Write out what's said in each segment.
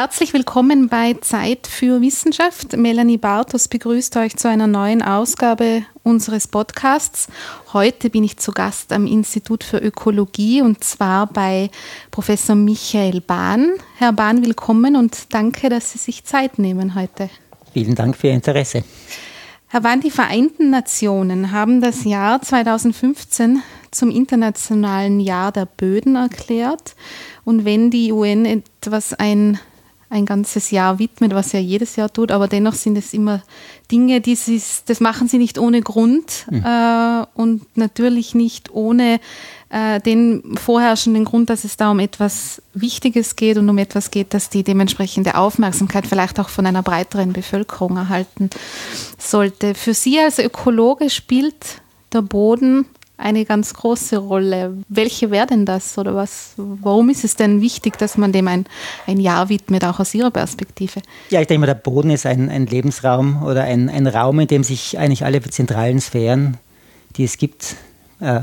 Herzlich willkommen bei Zeit für Wissenschaft. Melanie Bartos begrüßt euch zu einer neuen Ausgabe unseres Podcasts. Heute bin ich zu Gast am Institut für Ökologie und zwar bei Professor Michael Bahn. Herr Bahn, willkommen und danke, dass Sie sich Zeit nehmen heute. Vielen Dank für Ihr Interesse. Herr Bahn, die Vereinten Nationen haben das Jahr 2015 zum Internationalen Jahr der Böden erklärt. Und wenn die UN etwas ein ganzes Jahr widmet, was ja jedes Jahr tut, aber dennoch sind es immer Dinge, das machen sie nicht ohne Grund und natürlich nicht ohne den vorherrschenden Grund, dass es da um etwas Wichtiges geht und um etwas geht, das die dementsprechende Aufmerksamkeit vielleicht auch von einer breiteren Bevölkerung erhalten sollte. Für Sie als Ökologe spielt der Boden eine ganz große Rolle. Welche wäre denn das oder was? Warum ist es denn wichtig, dass man dem ein Jahr widmet, auch aus Ihrer Perspektive? Ja, ich denke mal, der Boden ist ein Lebensraum oder ein Raum, in dem sich eigentlich alle zentralen Sphären, die es gibt,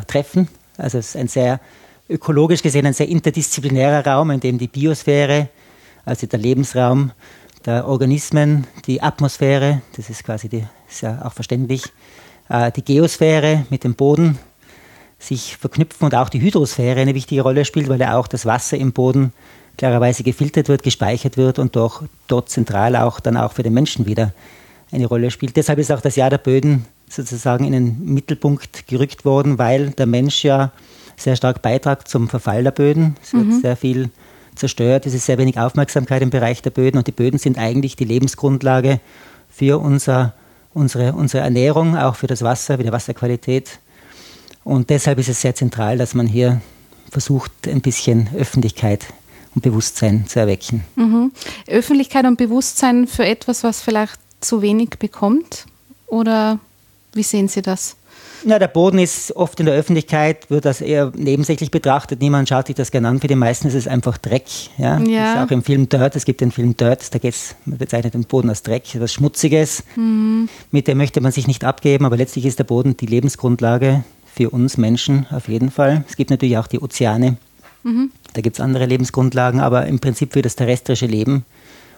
treffen. Also es ist ein sehr, ökologisch gesehen, ein sehr interdisziplinärer Raum, in dem die Biosphäre, also der Lebensraum der Organismen, die Atmosphäre, das ist quasi ist ja auch verständlich, die Geosphäre mit dem Boden, sich verknüpfen und auch die Hydrosphäre eine wichtige Rolle spielt, weil ja auch das Wasser im Boden klarerweise gefiltert wird, gespeichert wird und doch dort zentral auch dann auch für den Menschen wieder eine Rolle spielt. Deshalb ist auch das Jahr der Böden sozusagen in den Mittelpunkt gerückt worden, weil der Mensch ja sehr stark beitragt zum Verfall der Böden. Es wird sehr viel zerstört, es ist sehr wenig Aufmerksamkeit im Bereich der Böden und die Böden sind eigentlich die Lebensgrundlage für unsere Ernährung, auch für das Wasser, für die Wasserqualität. Und deshalb ist es sehr zentral, dass man hier versucht, ein bisschen Öffentlichkeit und Bewusstsein zu erwecken. Mhm. Öffentlichkeit und Bewusstsein für etwas, was vielleicht zu wenig bekommt? Oder wie sehen Sie das? Na, der Boden ist oft in der Öffentlichkeit, wird das eher nebensächlich betrachtet. Niemand schaut sich das gerne an. Für die meisten ist es einfach Dreck. Ja? Das ist auch im Film Dirt. Es gibt den Film Dirt, da geht's, man bezeichnet den Boden als Dreck, etwas Schmutziges. Mhm. Mit dem möchte man sich nicht abgeben, aber letztlich ist der Boden die Lebensgrundlage für uns Menschen auf jeden Fall. Es gibt natürlich auch die Ozeane, da gibt es andere Lebensgrundlagen, aber im Prinzip für das terrestrische Leben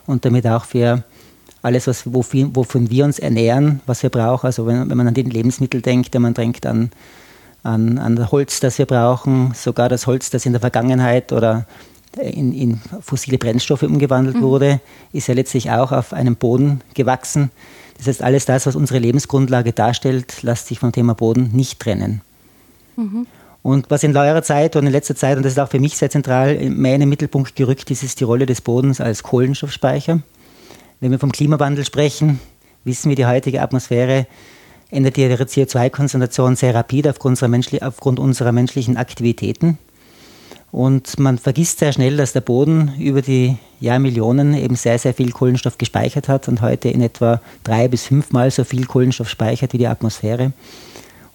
und damit auch für alles, wovon wir uns ernähren, was wir brauchen. Also wenn man an die Lebensmittel denkt, wenn man denkt an Holz, das wir brauchen, sogar das Holz, das in der Vergangenheit oder in fossile Brennstoffe umgewandelt wurde, ist ja letztlich auch auf einem Boden gewachsen. Das heißt, alles das, was unsere Lebensgrundlage darstellt, lässt sich vom Thema Boden nicht trennen. Und was in neuerer Zeit und in letzter Zeit, und das ist auch für mich sehr zentral, mehr in den Mittelpunkt gerückt ist, ist die Rolle des Bodens als Kohlenstoffspeicher. Wenn wir vom Klimawandel sprechen, wissen wir, die heutige Atmosphäre ändert ihre CO2-Konzentration sehr rapide aufgrund unserer menschlichen Aktivitäten. Und man vergisst sehr schnell, dass der Boden über die Jahrmillionen eben sehr, sehr viel Kohlenstoff gespeichert hat und heute in etwa 3- bis 5-mal so viel Kohlenstoff speichert wie die Atmosphäre.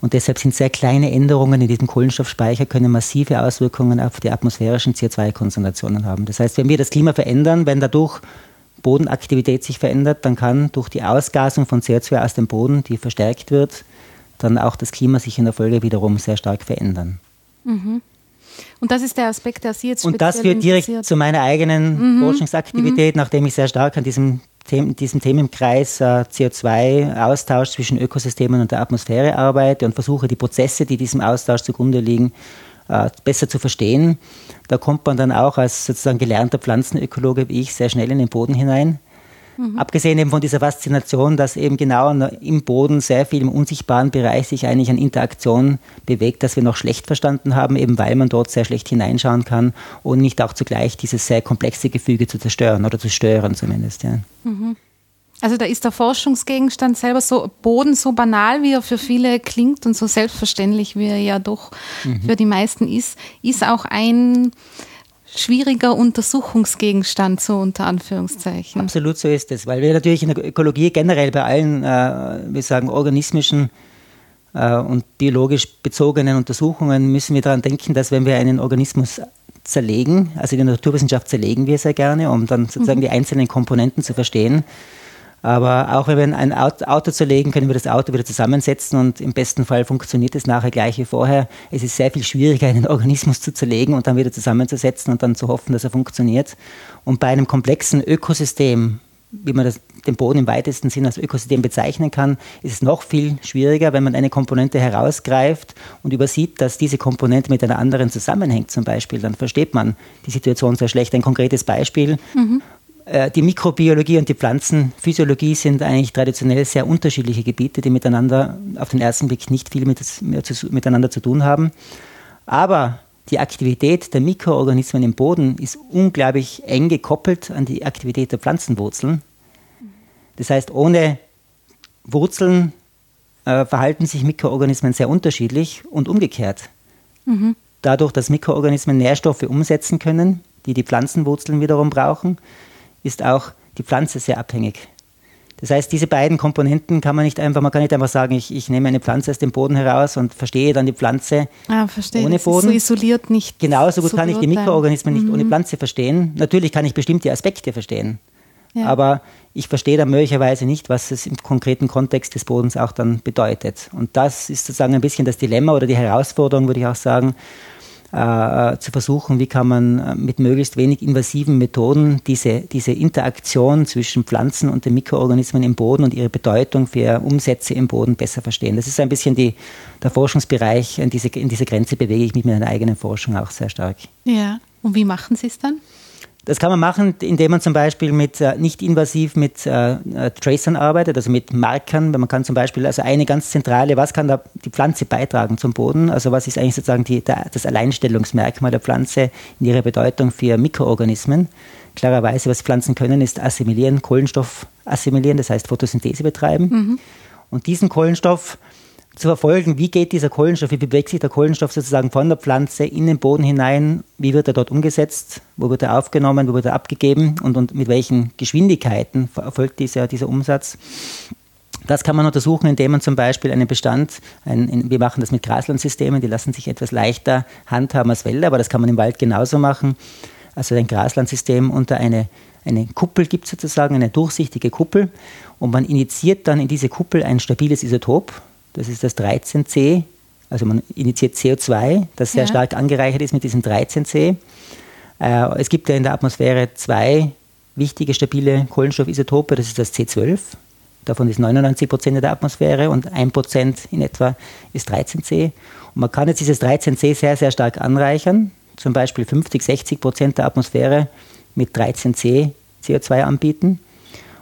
Und deshalb sind sehr kleine Änderungen in diesem Kohlenstoffspeicher, können massive Auswirkungen auf die atmosphärischen CO2-Konzentrationen haben. Das heißt, wenn wir das Klima verändern, wenn dadurch Bodenaktivität sich verändert, dann kann durch die Ausgasung von CO2 aus dem Boden, die verstärkt wird, dann auch das Klima sich in der Folge wiederum sehr stark verändern. Mhm. Und das ist der Aspekt, der Sie jetzt speziell interessiert. Und das führt direkt zu meiner eigenen Forschungsaktivität, nachdem ich sehr stark an diesem Themenkreis CO2-Austausch zwischen Ökosystemen und der Atmosphäre arbeite und versuche, die Prozesse, die diesem Austausch zugrunde liegen, besser zu verstehen. Da kommt man dann auch als sozusagen gelernter Pflanzenökologe wie ich sehr schnell in den Boden hinein. Abgesehen eben von dieser Faszination, dass eben genau im Boden sehr viel im unsichtbaren Bereich sich eigentlich an Interaktion bewegt, dass wir noch schlecht verstanden haben, eben weil man dort sehr schlecht hineinschauen kann und nicht auch zugleich dieses sehr komplexe Gefüge zu zerstören oder zu stören zumindest. Ja. Also da ist der Forschungsgegenstand selber so, Boden so banal, wie er für viele klingt und so selbstverständlich, wie er ja doch für die meisten ist, ist auch ein schwieriger Untersuchungsgegenstand, so unter Anführungszeichen. Absolut, so ist es, weil wir natürlich in der Ökologie generell bei allen, wir sagen, organismischen und biologisch bezogenen Untersuchungen müssen wir daran denken, dass wenn wir einen Organismus zerlegen, also in der Naturwissenschaft zerlegen wir sehr gerne, um dann sozusagen die einzelnen Komponenten zu verstehen, Aber auch wenn wir ein Auto zerlegen, können wir das Auto wieder zusammensetzen und im besten Fall funktioniert es nachher gleich wie vorher. Es ist sehr viel schwieriger, einen Organismus zu zerlegen und dann wieder zusammenzusetzen und dann zu hoffen, dass er funktioniert. Und bei einem komplexen Ökosystem, wie man das, den Boden im weitesten Sinn als Ökosystem bezeichnen kann, ist es noch viel schwieriger, wenn man eine Komponente herausgreift und übersieht, dass diese Komponente mit einer anderen zusammenhängt zum Beispiel. Dann versteht man die Situation sehr schlecht. Ein konkretes Beispiel. Mhm. Die Mikrobiologie und die Pflanzenphysiologie sind eigentlich traditionell sehr unterschiedliche Gebiete, die miteinander auf den ersten Blick nicht viel miteinander zu tun haben. Aber die Aktivität der Mikroorganismen im Boden ist unglaublich eng gekoppelt an die Aktivität der Pflanzenwurzeln. Das heißt, ohne Wurzeln verhalten sich Mikroorganismen sehr unterschiedlich und umgekehrt. Mhm. Dadurch, dass Mikroorganismen Nährstoffe umsetzen können, die die Pflanzenwurzeln wiederum brauchen, ist auch die Pflanze sehr abhängig. Das heißt, diese beiden Komponenten man kann nicht einfach sagen, ich nehme eine Pflanze aus dem Boden heraus und verstehe dann die Pflanze ohne Boden. Das ist so isoliert nicht. Genauso gut kann ich die Mikroorganismen nicht ohne Pflanze verstehen. Natürlich kann ich bestimmte Aspekte verstehen, aber ich verstehe dann möglicherweise nicht, was es im konkreten Kontext des Bodens auch dann bedeutet. Und das ist sozusagen ein bisschen das Dilemma oder die Herausforderung, würde ich auch sagen, zu versuchen, wie kann man mit möglichst wenig invasiven Methoden diese Interaktion zwischen Pflanzen und den Mikroorganismen im Boden und ihre Bedeutung für Umsätze im Boden besser verstehen. Das ist ein bisschen der Forschungsbereich, in diese Grenze bewege ich mich mit meiner eigenen Forschung auch sehr stark. Ja, und wie machen Sie es dann? Das kann man machen, indem man zum Beispiel nicht invasiv mit Tracern arbeitet, also mit Markern. Man kann zum Beispiel, also eine ganz zentrale, was kann da die Pflanze beitragen zum Boden? Also was ist eigentlich sozusagen das Alleinstellungsmerkmal der Pflanze in ihrer Bedeutung für Mikroorganismen? Klarerweise, was Pflanzen können, ist assimilieren, Kohlenstoff assimilieren, das heißt Photosynthese betreiben. Mhm. Und diesen Kohlenstoff zu verfolgen, wie geht dieser Kohlenstoff, wie bewegt sich der Kohlenstoff sozusagen von der Pflanze in den Boden hinein, wie wird er dort umgesetzt, wo wird er aufgenommen, wo wird er abgegeben und mit welchen Geschwindigkeiten erfolgt dieser Umsatz. Das kann man untersuchen, indem man zum Beispiel einen Bestand, wir machen das mit Graslandsystemen, die lassen sich etwas leichter handhaben als Wälder, aber das kann man im Wald genauso machen. Also ein Graslandsystem unter eine Kuppel gibt sozusagen, eine durchsichtige Kuppel und man injiziert dann in diese Kuppel ein stabiles Isotop. Das ist das 13C, also man initiiert CO2, das sehr stark angereichert ist mit diesem 13C. Es gibt ja in der Atmosphäre zwei wichtige stabile Kohlenstoffisotope, das ist das C12, davon ist 99% in der Atmosphäre und 1% in etwa ist 13C. Und man kann jetzt dieses 13C sehr, sehr stark anreichern, zum Beispiel 50-60% der Atmosphäre mit 13C CO2 anbieten.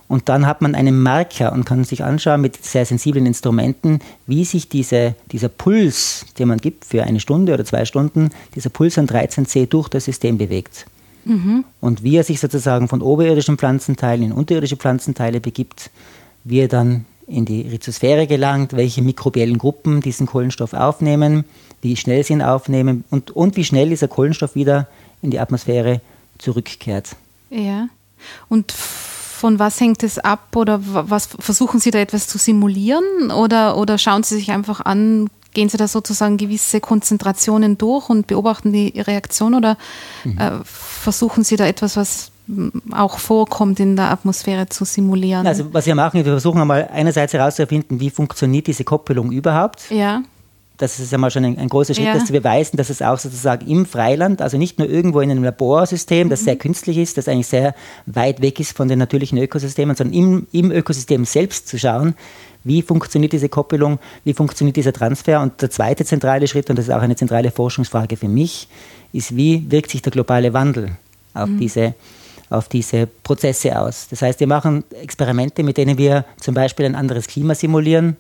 Und dann hat man einen Marker und kann sich anschauen mit sehr sensiblen Instrumenten, wie sich dieser Puls, den man gibt für eine Stunde oder 2 Stunden, dieser Puls an 13C durch das System bewegt. Mhm. Und wie er sich sozusagen von oberirdischen Pflanzenteilen in unterirdische Pflanzenteile begibt, wie er dann in die Rhizosphäre gelangt, welche mikrobiellen Gruppen diesen Kohlenstoff aufnehmen, wie schnell sie ihn aufnehmen und wie schnell dieser Kohlenstoff wieder in die Atmosphäre zurückkehrt. Ja, und von was hängt es ab oder was versuchen Sie da etwas zu simulieren oder schauen Sie sich einfach an, gehen Sie da sozusagen gewisse Konzentrationen durch und beobachten die Reaktion oder versuchen Sie da etwas, was auch vorkommt in der Atmosphäre zu simulieren? Also was wir machen, wir versuchen einmal einerseits herauszufinden, wie funktioniert diese Koppelung überhaupt. Ja. Das ist ja mal schon ein großer Schritt, das zu beweisen, dass es auch sozusagen im Freiland, also nicht nur irgendwo in einem Laborsystem, das sehr künstlich ist, das eigentlich sehr weit weg ist von den natürlichen Ökosystemen, sondern im Ökosystem selbst zu schauen, wie funktioniert diese Koppelung, wie funktioniert dieser Transfer. Und der zweite zentrale Schritt, und das ist auch eine zentrale Forschungsfrage für mich, ist, wie wirkt sich der globale Wandel auf diese Prozesse aus. Das heißt, wir machen Experimente, mit denen wir zum Beispiel ein anderes Klima simulieren.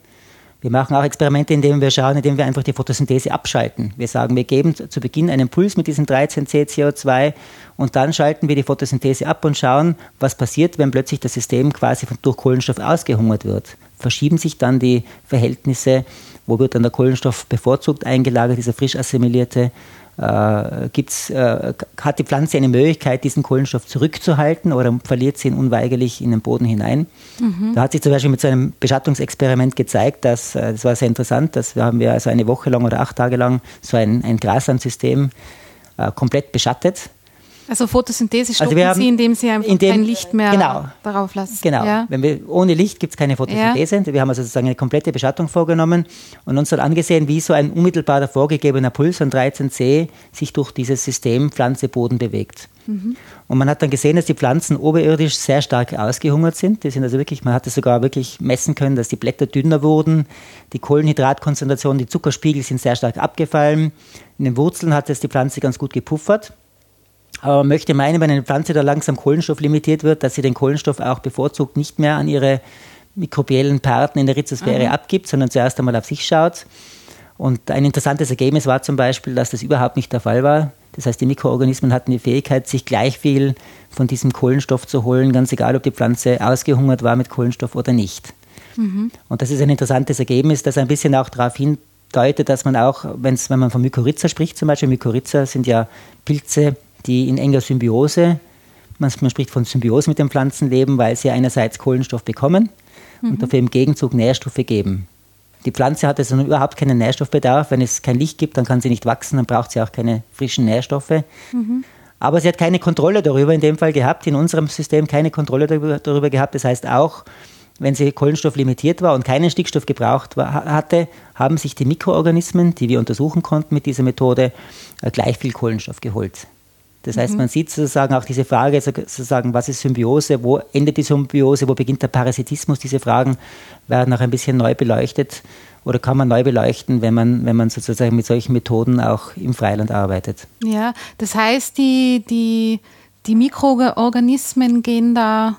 Wir machen auch Experimente, indem wir einfach die Photosynthese abschalten. Wir sagen, wir geben zu Beginn einen Puls mit diesem 13C CO2 und dann schalten wir die Photosynthese ab und schauen, was passiert, wenn plötzlich das System quasi durch Kohlenstoff ausgehungert wird. Verschieben sich dann die Verhältnisse, wo wird dann der Kohlenstoff bevorzugt eingelagert, dieser frisch assimilierte? Hat die Pflanze eine Möglichkeit, diesen Kohlenstoff zurückzuhalten oder verliert sie ihn unweigerlich in den Boden hinein? Mhm. Da hat sich zum Beispiel mit so einem Beschattungsexperiment gezeigt, dass, das war sehr interessant, dass wir also eine Woche lang oder 8 Tage lang so ein Graslandsystem komplett beschattet Also Photosynthese stoppen Sie, indem Sie einfach kein Licht mehr darauf lassen. Genau. Ja. Ohne Licht gibt es keine Photosynthese. Ja. Wir haben also sozusagen eine komplette Beschattung vorgenommen und uns dann angesehen, wie so ein unmittelbarer vorgegebener Puls von 13C sich durch dieses System Pflanze-Boden bewegt. Mhm. Und man hat dann gesehen, dass die Pflanzen oberirdisch sehr stark ausgehungert sind. Die sind also wirklich, man hat es sogar wirklich messen können, dass die Blätter dünner wurden, die Kohlenhydratkonzentration, die Zuckerspiegel sind sehr stark abgefallen. In den Wurzeln hat es die Pflanze ganz gut gepuffert. Aber man möchte meinen, wenn eine Pflanze da langsam Kohlenstoff limitiert wird, dass sie den Kohlenstoff auch bevorzugt nicht mehr an ihre mikrobiellen Partner in der Rhizosphäre abgibt, sondern zuerst einmal auf sich schaut. Und ein interessantes Ergebnis war zum Beispiel, dass das überhaupt nicht der Fall war. Das heißt, die Mikroorganismen hatten die Fähigkeit, sich gleich viel von diesem Kohlenstoff zu holen, ganz egal, ob die Pflanze ausgehungert war mit Kohlenstoff oder nicht. Mhm. Und das ist ein interessantes Ergebnis, das ein bisschen auch darauf hindeutet, dass man auch, wenn man von Mykorrhiza spricht zum Beispiel, Mykorrhiza sind ja Pilze, die in enger Symbiose, man spricht von Symbiose mit den Pflanzen leben, weil sie einerseits Kohlenstoff bekommen und dafür im Gegenzug Nährstoffe geben. Die Pflanze hat also überhaupt keinen Nährstoffbedarf. Wenn es kein Licht gibt, dann kann sie nicht wachsen, dann braucht sie auch keine frischen Nährstoffe. Mhm. Aber sie hat keine Kontrolle darüber in dem Fall gehabt, in unserem System keine Kontrolle darüber gehabt. Das heißt auch, wenn sie Kohlenstoff limitiert war und keinen Stickstoff gebraucht hatte, haben sich die Mikroorganismen, die wir untersuchen konnten mit dieser Methode, gleich viel Kohlenstoff geholt. Das heißt, man sieht sozusagen auch diese Frage, sozusagen, was ist Symbiose, wo endet die Symbiose, wo beginnt der Parasitismus? Diese Fragen werden auch ein bisschen neu beleuchtet oder kann man neu beleuchten, wenn man sozusagen mit solchen Methoden auch im Freiland arbeitet. Ja, das heißt, die Mikroorganismen gehen da,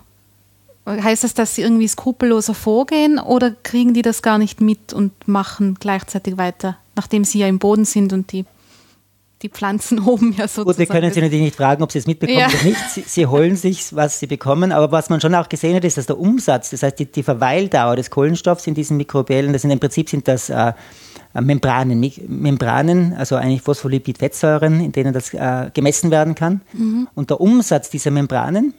heißt das, dass sie irgendwie skrupelloser vorgehen oder kriegen die das gar nicht mit und machen gleichzeitig weiter, nachdem sie ja im Boden sind und die Pflanzen oben ja sozusagen. Gut, wir können Sie natürlich nicht fragen, ob Sie es mitbekommen oder nicht. Sie holen sich, was Sie bekommen. Aber was man schon auch gesehen hat, ist, dass der Umsatz, das heißt die Verweildauer des Kohlenstoffs in diesen Mikrobiellen, im Prinzip sind das Membranen, also eigentlich Phospholipid-Fettsäuren, in denen das gemessen werden kann. Mhm. Und der Umsatz dieser Membranen,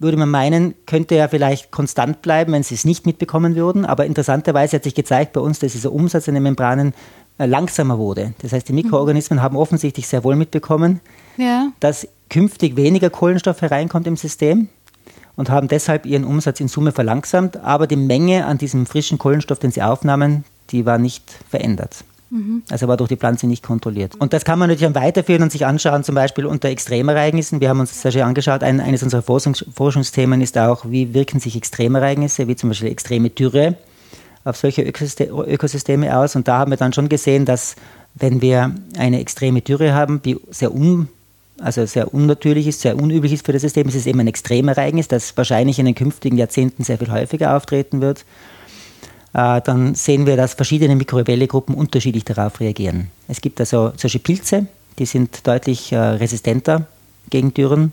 würde man meinen, könnte ja vielleicht konstant bleiben, wenn Sie es nicht mitbekommen würden. Aber interessanterweise hat sich gezeigt bei uns, dass dieser Umsatz in den Membranen langsamer wurde. Das heißt, die Mikroorganismen haben offensichtlich sehr wohl mitbekommen, dass künftig weniger Kohlenstoff hereinkommt im System und haben deshalb ihren Umsatz in Summe verlangsamt, aber die Menge an diesem frischen Kohlenstoff, den sie aufnahmen, die war nicht verändert. Mhm. Also war durch die Pflanze nicht kontrolliert. Und das kann man natürlich dann weiterführen und sich anschauen, zum Beispiel unter Extremereignissen. Wir haben uns das sehr schön angeschaut. Eines unserer Forschungsthemen ist auch, wie wirken sich Extremereignisse, wie zum Beispiel extreme Dürre, auf solche Ökosysteme aus. Und da haben wir dann schon gesehen, dass wenn wir eine extreme Dürre haben, die sehr unnatürlich ist, sehr unüblich ist für das System, ist es eben ein Extremereignis, das wahrscheinlich in den künftigen Jahrzehnten sehr viel häufiger auftreten wird, dann sehen wir, dass verschiedene mikrobielle Gruppen unterschiedlich darauf reagieren. Es gibt also solche Pilze, die sind deutlich resistenter gegen Dürren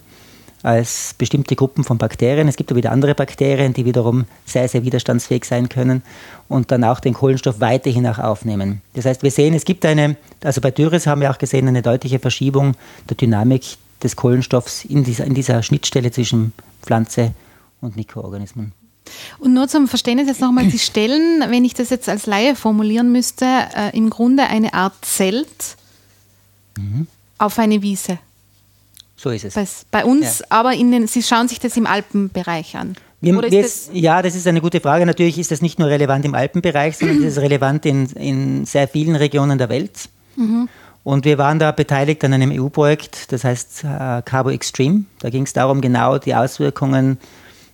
als bestimmte Gruppen von Bakterien. Es gibt aber wieder andere Bakterien, die wiederum sehr, sehr widerstandsfähig sein können und dann auch den Kohlenstoff weiterhin auch aufnehmen. Das heißt, wir sehen, es gibt bei Dürres haben wir auch gesehen, eine deutliche Verschiebung der Dynamik des Kohlenstoffs in dieser Schnittstelle zwischen Pflanze und Mikroorganismen. Und nur zum Verständnis jetzt nochmal, Sie stellen, wenn ich das jetzt als Laie formulieren müsste, im Grunde eine Art Zelt auf eine Wiese. So ist es. Bei uns, aber Sie schauen sich das im Alpenbereich an. Das ist eine gute Frage. Natürlich ist das nicht nur relevant im Alpenbereich, sondern es ist relevant in sehr vielen Regionen der Welt. Mhm. Und wir waren da beteiligt an einem EU-Projekt, das heißt Carbo Extreme. Da ging es darum, genau die Auswirkungen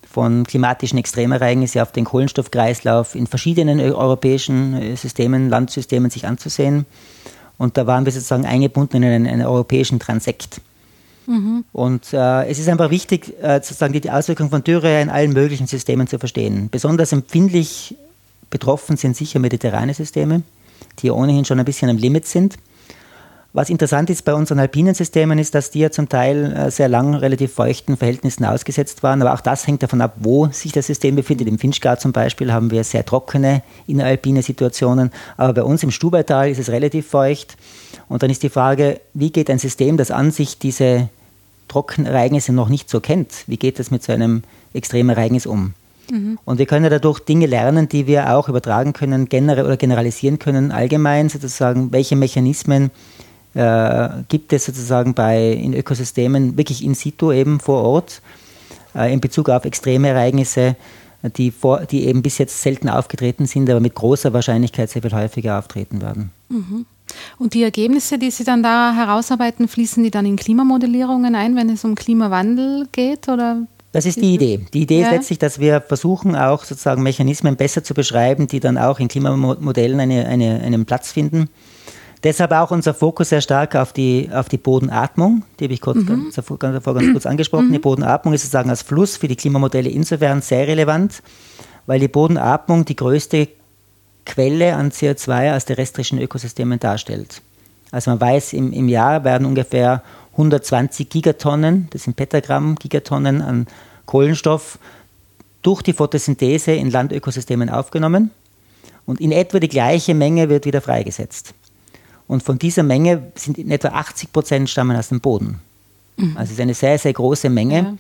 von klimatischen Extremereignissen auf den Kohlenstoffkreislauf in verschiedenen europäischen Landsystemen sich anzusehen. Und da waren wir sozusagen eingebunden in einen europäischen Transekt. Und es ist einfach wichtig, sozusagen die Auswirkungen von Dürre in allen möglichen Systemen zu verstehen. Besonders empfindlich betroffen sind sicher mediterrane Systeme, die ohnehin schon ein bisschen am Limit sind. Was interessant ist bei unseren alpinen Systemen ist, dass die ja zum Teil sehr lang relativ feuchten Verhältnissen ausgesetzt waren. Aber auch das hängt davon ab, wo sich das System befindet. Im Finchgard zum Beispiel haben wir sehr trockene inneralpine Situationen. Aber bei uns im Stubaital ist es relativ feucht. Und dann ist die Frage, wie geht ein System, das an sich diese Trockenereignisse noch nicht so kennt, wie geht das mit so einem Extremereignis um? Und wir können dadurch Dinge lernen, die wir auch übertragen können, generalisieren können, allgemein sozusagen, welche Mechanismen gibt es sozusagen in Ökosystemen wirklich in situ eben vor Ort in Bezug auf extreme Ereignisse, die eben bis jetzt selten aufgetreten sind, aber mit großer Wahrscheinlichkeit sehr viel häufiger auftreten werden. Mhm. Und die Ergebnisse, die Sie dann da herausarbeiten, fließen die dann in Klimamodellierungen ein, wenn es um Klimawandel geht? Oder? Das ist die Idee. Die Idee ist letztlich, dass wir versuchen, auch sozusagen Mechanismen besser zu beschreiben, die dann auch in Klimamodellen einen Platz finden. Deshalb auch unser Fokus sehr stark auf die Bodenatmung, die habe ich ganz kurz angesprochen. Mhm. Die Bodenatmung ist sozusagen als Fluss für die Klimamodelle insofern sehr relevant, weil die Bodenatmung die größte Quelle an CO2 aus terrestrischen Ökosystemen darstellt. Also man weiß, im Jahr werden ungefähr 120 Gigatonnen, das sind Petagramm, Gigatonnen an Kohlenstoff durch die Photosynthese in Landökosystemen aufgenommen und in etwa die gleiche Menge wird wieder freigesetzt. Und von dieser Menge sind in etwa 80% stammen aus dem Boden. Mhm. Also es ist eine sehr, sehr große Menge. Ja.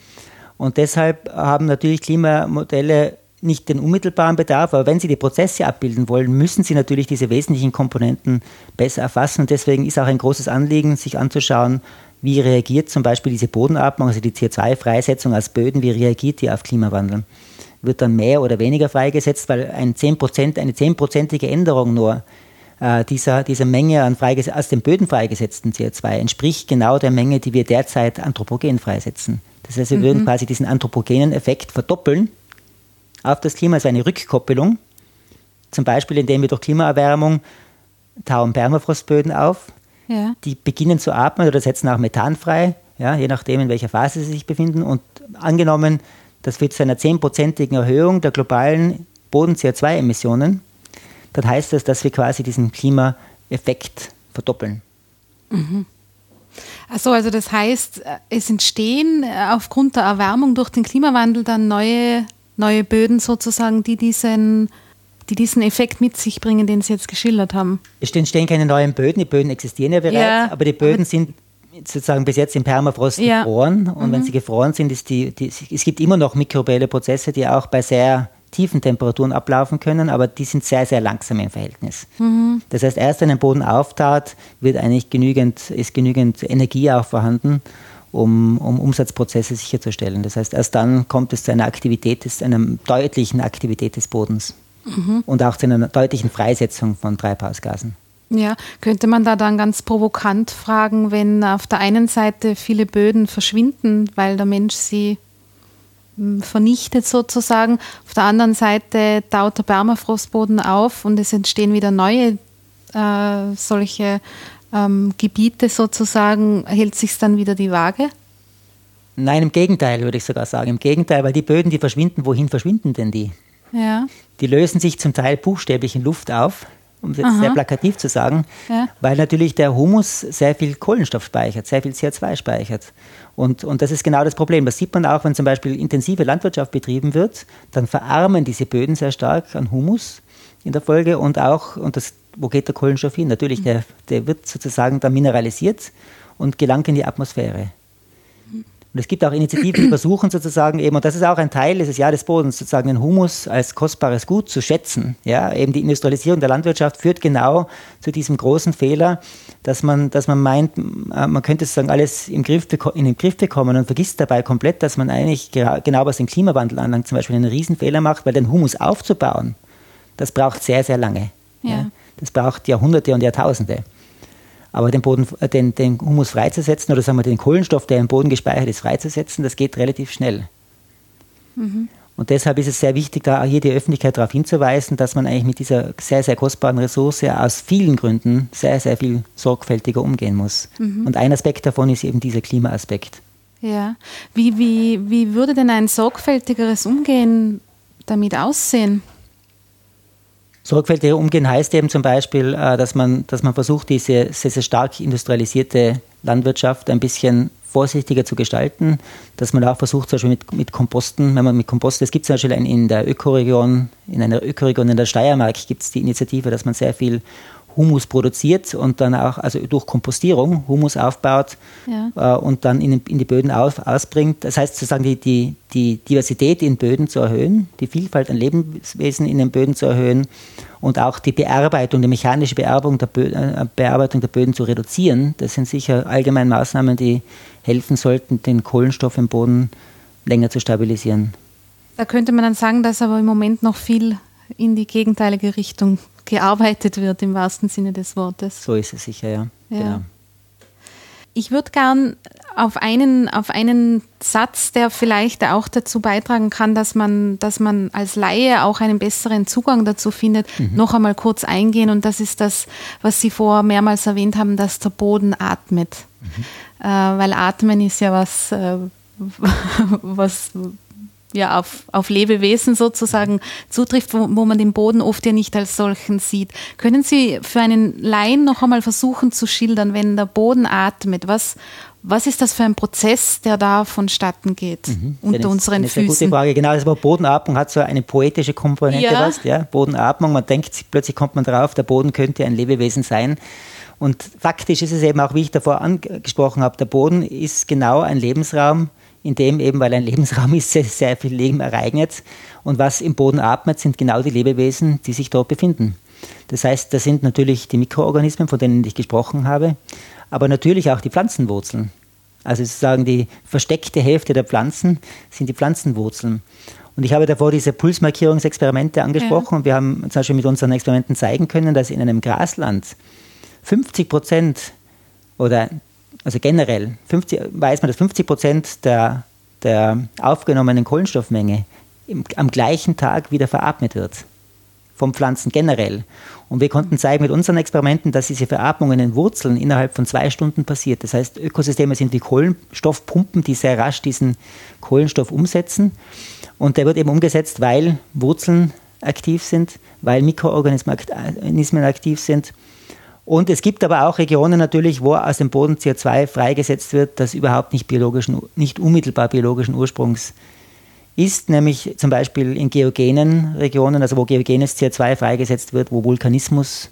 Und deshalb haben natürlich Klimamodelle nicht den unmittelbaren Bedarf, aber wenn sie die Prozesse abbilden wollen, müssen sie natürlich diese wesentlichen Komponenten besser erfassen. Und deswegen ist auch ein großes Anliegen, sich anzuschauen, wie reagiert zum Beispiel diese Bodenatmung, also die CO2-Freisetzung aus Böden, wie reagiert die auf Klimawandel? Wird dann mehr oder weniger freigesetzt, weil eine 10%ige Änderung nur dieser Menge an aus den Böden freigesetzten CO2 entspricht genau der Menge, die wir derzeit anthropogen freisetzen. Das heißt, wir würden quasi diesen anthropogenen Effekt verdoppeln auf das Klima. Es wäre eine Rückkoppelung, zum Beispiel indem wir durch Klimaerwärmung tauen Permafrostböden auf, die beginnen zu atmen oder setzen auch Methan frei, je nachdem in welcher Phase sie sich befinden. Und angenommen, das führt zu einer 10%igen Erhöhung der globalen Boden-CO2-Emissionen, dann heißt das, dass wir quasi diesen Klimaeffekt verdoppeln. Mhm. Also das heißt, es entstehen aufgrund der Erwärmung durch den Klimawandel dann neue Böden sozusagen, die diesen Effekt mit sich bringen, den Sie jetzt geschildert haben. Es entstehen keine neuen Böden, die Böden existieren ja bereits, aber die Böden sind sozusagen bis jetzt im Permafrost gefroren und wenn sie gefroren sind, es gibt immer noch mikrobielle Prozesse, die auch bei sehr tiefen Temperaturen ablaufen können, aber die sind sehr, sehr langsam im Verhältnis. Mhm. Das heißt, erst wenn ein Boden auftaut, ist genügend Energie auch vorhanden, um Umsatzprozesse sicherzustellen. Das heißt, erst dann kommt es zu einer Aktivität, einer deutlichen Aktivität des Bodens und auch zu einer deutlichen Freisetzung von Treibhausgasen. Ja, könnte man da dann ganz provokant fragen, wenn auf der einen Seite viele Böden verschwinden, weil der Mensch sie vernichtet sozusagen. Auf der anderen Seite taut der Permafrostboden auf und es entstehen wieder neue solche Gebiete sozusagen. Hält sich dann wieder die Waage? Nein, im Gegenteil würde ich sogar sagen. Im Gegenteil, weil die Böden, die verschwinden, wohin verschwinden denn die? Ja. Die lösen sich zum Teil buchstäblich in Luft auf, um es jetzt sehr plakativ zu sagen, weil natürlich der Humus sehr viel Kohlenstoff speichert, sehr viel CO2 speichert. Und das ist genau das Problem. Das sieht man auch, wenn zum Beispiel intensive Landwirtschaft betrieben wird, dann verarmen diese Böden sehr stark an Humus in der Folge wo geht der Kohlenstoff hin? Natürlich, der wird sozusagen dann mineralisiert und gelangt in die Atmosphäre. Und es gibt auch Initiativen, die versuchen sozusagen eben, und das ist auch ein Teil dieses Jahr des Bodens, sozusagen den Humus als kostbares Gut zu schätzen. Ja, eben die Industrialisierung der Landwirtschaft führt genau zu diesem großen Fehler, dass man meint, man könnte sozusagen alles in den Griff bekommen und vergisst dabei komplett, dass man eigentlich genau was den Klimawandel anlangt, zum Beispiel einen Riesenfehler macht, weil den Humus aufzubauen, das braucht sehr, sehr lange. Ja. Das braucht Jahrhunderte und Jahrtausende. Aber den Humus freizusetzen oder sagen wir den Kohlenstoff, der im Boden gespeichert ist, freizusetzen, das geht relativ schnell. Mhm. Und deshalb ist es sehr wichtig, da hier die Öffentlichkeit darauf hinzuweisen, dass man eigentlich mit dieser sehr, sehr kostbaren Ressource aus vielen Gründen sehr, sehr viel sorgfältiger umgehen muss. Mhm. Und ein Aspekt davon ist eben dieser Klimaaspekt. Ja. Wie würde denn ein sorgfältigeres Umgehen damit aussehen? Sorgfältiger umgehen heißt eben zum Beispiel, dass man versucht, diese sehr, sehr stark industrialisierte Landwirtschaft ein bisschen vorsichtiger zu gestalten, dass man auch versucht, zum Beispiel mit Komposten, es gibt zum Beispiel in der Ökoregion in der Steiermark gibt es die Initiative, dass man sehr viel Humus produziert und dann auch, also durch Kompostierung Humus aufbaut, ja, und dann in die Böden ausbringt. Das heißt sozusagen die Diversität in Böden zu erhöhen, die Vielfalt an Lebenswesen in den Böden zu erhöhen und auch die Bearbeitung, die mechanische Bearbeitung der Böden zu reduzieren. Das sind sicher allgemein Maßnahmen, die helfen sollten, den Kohlenstoff im Boden länger zu stabilisieren. Da könnte man dann sagen, dass aber im Moment noch viel in die gegenteilige Richtung gearbeitet wird, im wahrsten Sinne des Wortes. So ist es sicher, ja. Genau. Ich würde gern auf einen Satz, der vielleicht auch dazu beitragen kann, dass man als Laie auch einen besseren Zugang dazu findet, noch einmal kurz eingehen. Und das ist das, was Sie vorher mehrmals erwähnt haben, dass der Boden atmet. Weil Atmen ist ja was, was ja auf Lebewesen sozusagen zutrifft, wo man den Boden oft ja nicht als solchen sieht. Können Sie für einen Laien noch einmal versuchen zu schildern, wenn der Boden atmet, was ist das für ein Prozess, der da vonstatten geht unter unseren Füßen? Das ist eine gute Frage. Genau, das war Bodenatmung, hat so eine poetische Komponente, Bodenatmung, man denkt, plötzlich kommt man drauf, der Boden könnte ein Lebewesen sein. Und faktisch ist es eben auch, wie ich davor angesprochen habe, der Boden ist genau ein Lebensraum, in dem eben, weil ein Lebensraum ist, sehr viel Leben ereignet. Und was im Boden atmet, sind genau die Lebewesen, die sich dort befinden. Das heißt, das sind natürlich die Mikroorganismen, von denen ich gesprochen habe, aber natürlich auch die Pflanzenwurzeln. Also sozusagen die versteckte Hälfte der Pflanzen sind die Pflanzenwurzeln. Und ich habe davor diese Pulsmarkierungsexperimente angesprochen, und wir haben zum Beispiel mit unseren Experimenten zeigen können, dass in einem Grasland 50% oder also generell, weiß man, dass 50% der aufgenommenen Kohlenstoffmenge am gleichen Tag wieder veratmet wird. Vom Pflanzen generell. Und wir konnten zeigen mit unseren Experimenten, dass diese Veratmung in den Wurzeln innerhalb von 2 Stunden passiert. Das heißt, Ökosysteme sind wie Kohlenstoffpumpen, die sehr rasch diesen Kohlenstoff umsetzen. Und der wird eben umgesetzt, weil Wurzeln aktiv sind, weil Mikroorganismen aktiv sind. Und es gibt aber auch Regionen natürlich, wo aus dem Boden CO2 freigesetzt wird, das überhaupt nicht unmittelbar biologischen Ursprungs ist, nämlich zum Beispiel in geogenen Regionen, also wo geogenes CO2 freigesetzt wird, wo Vulkanismus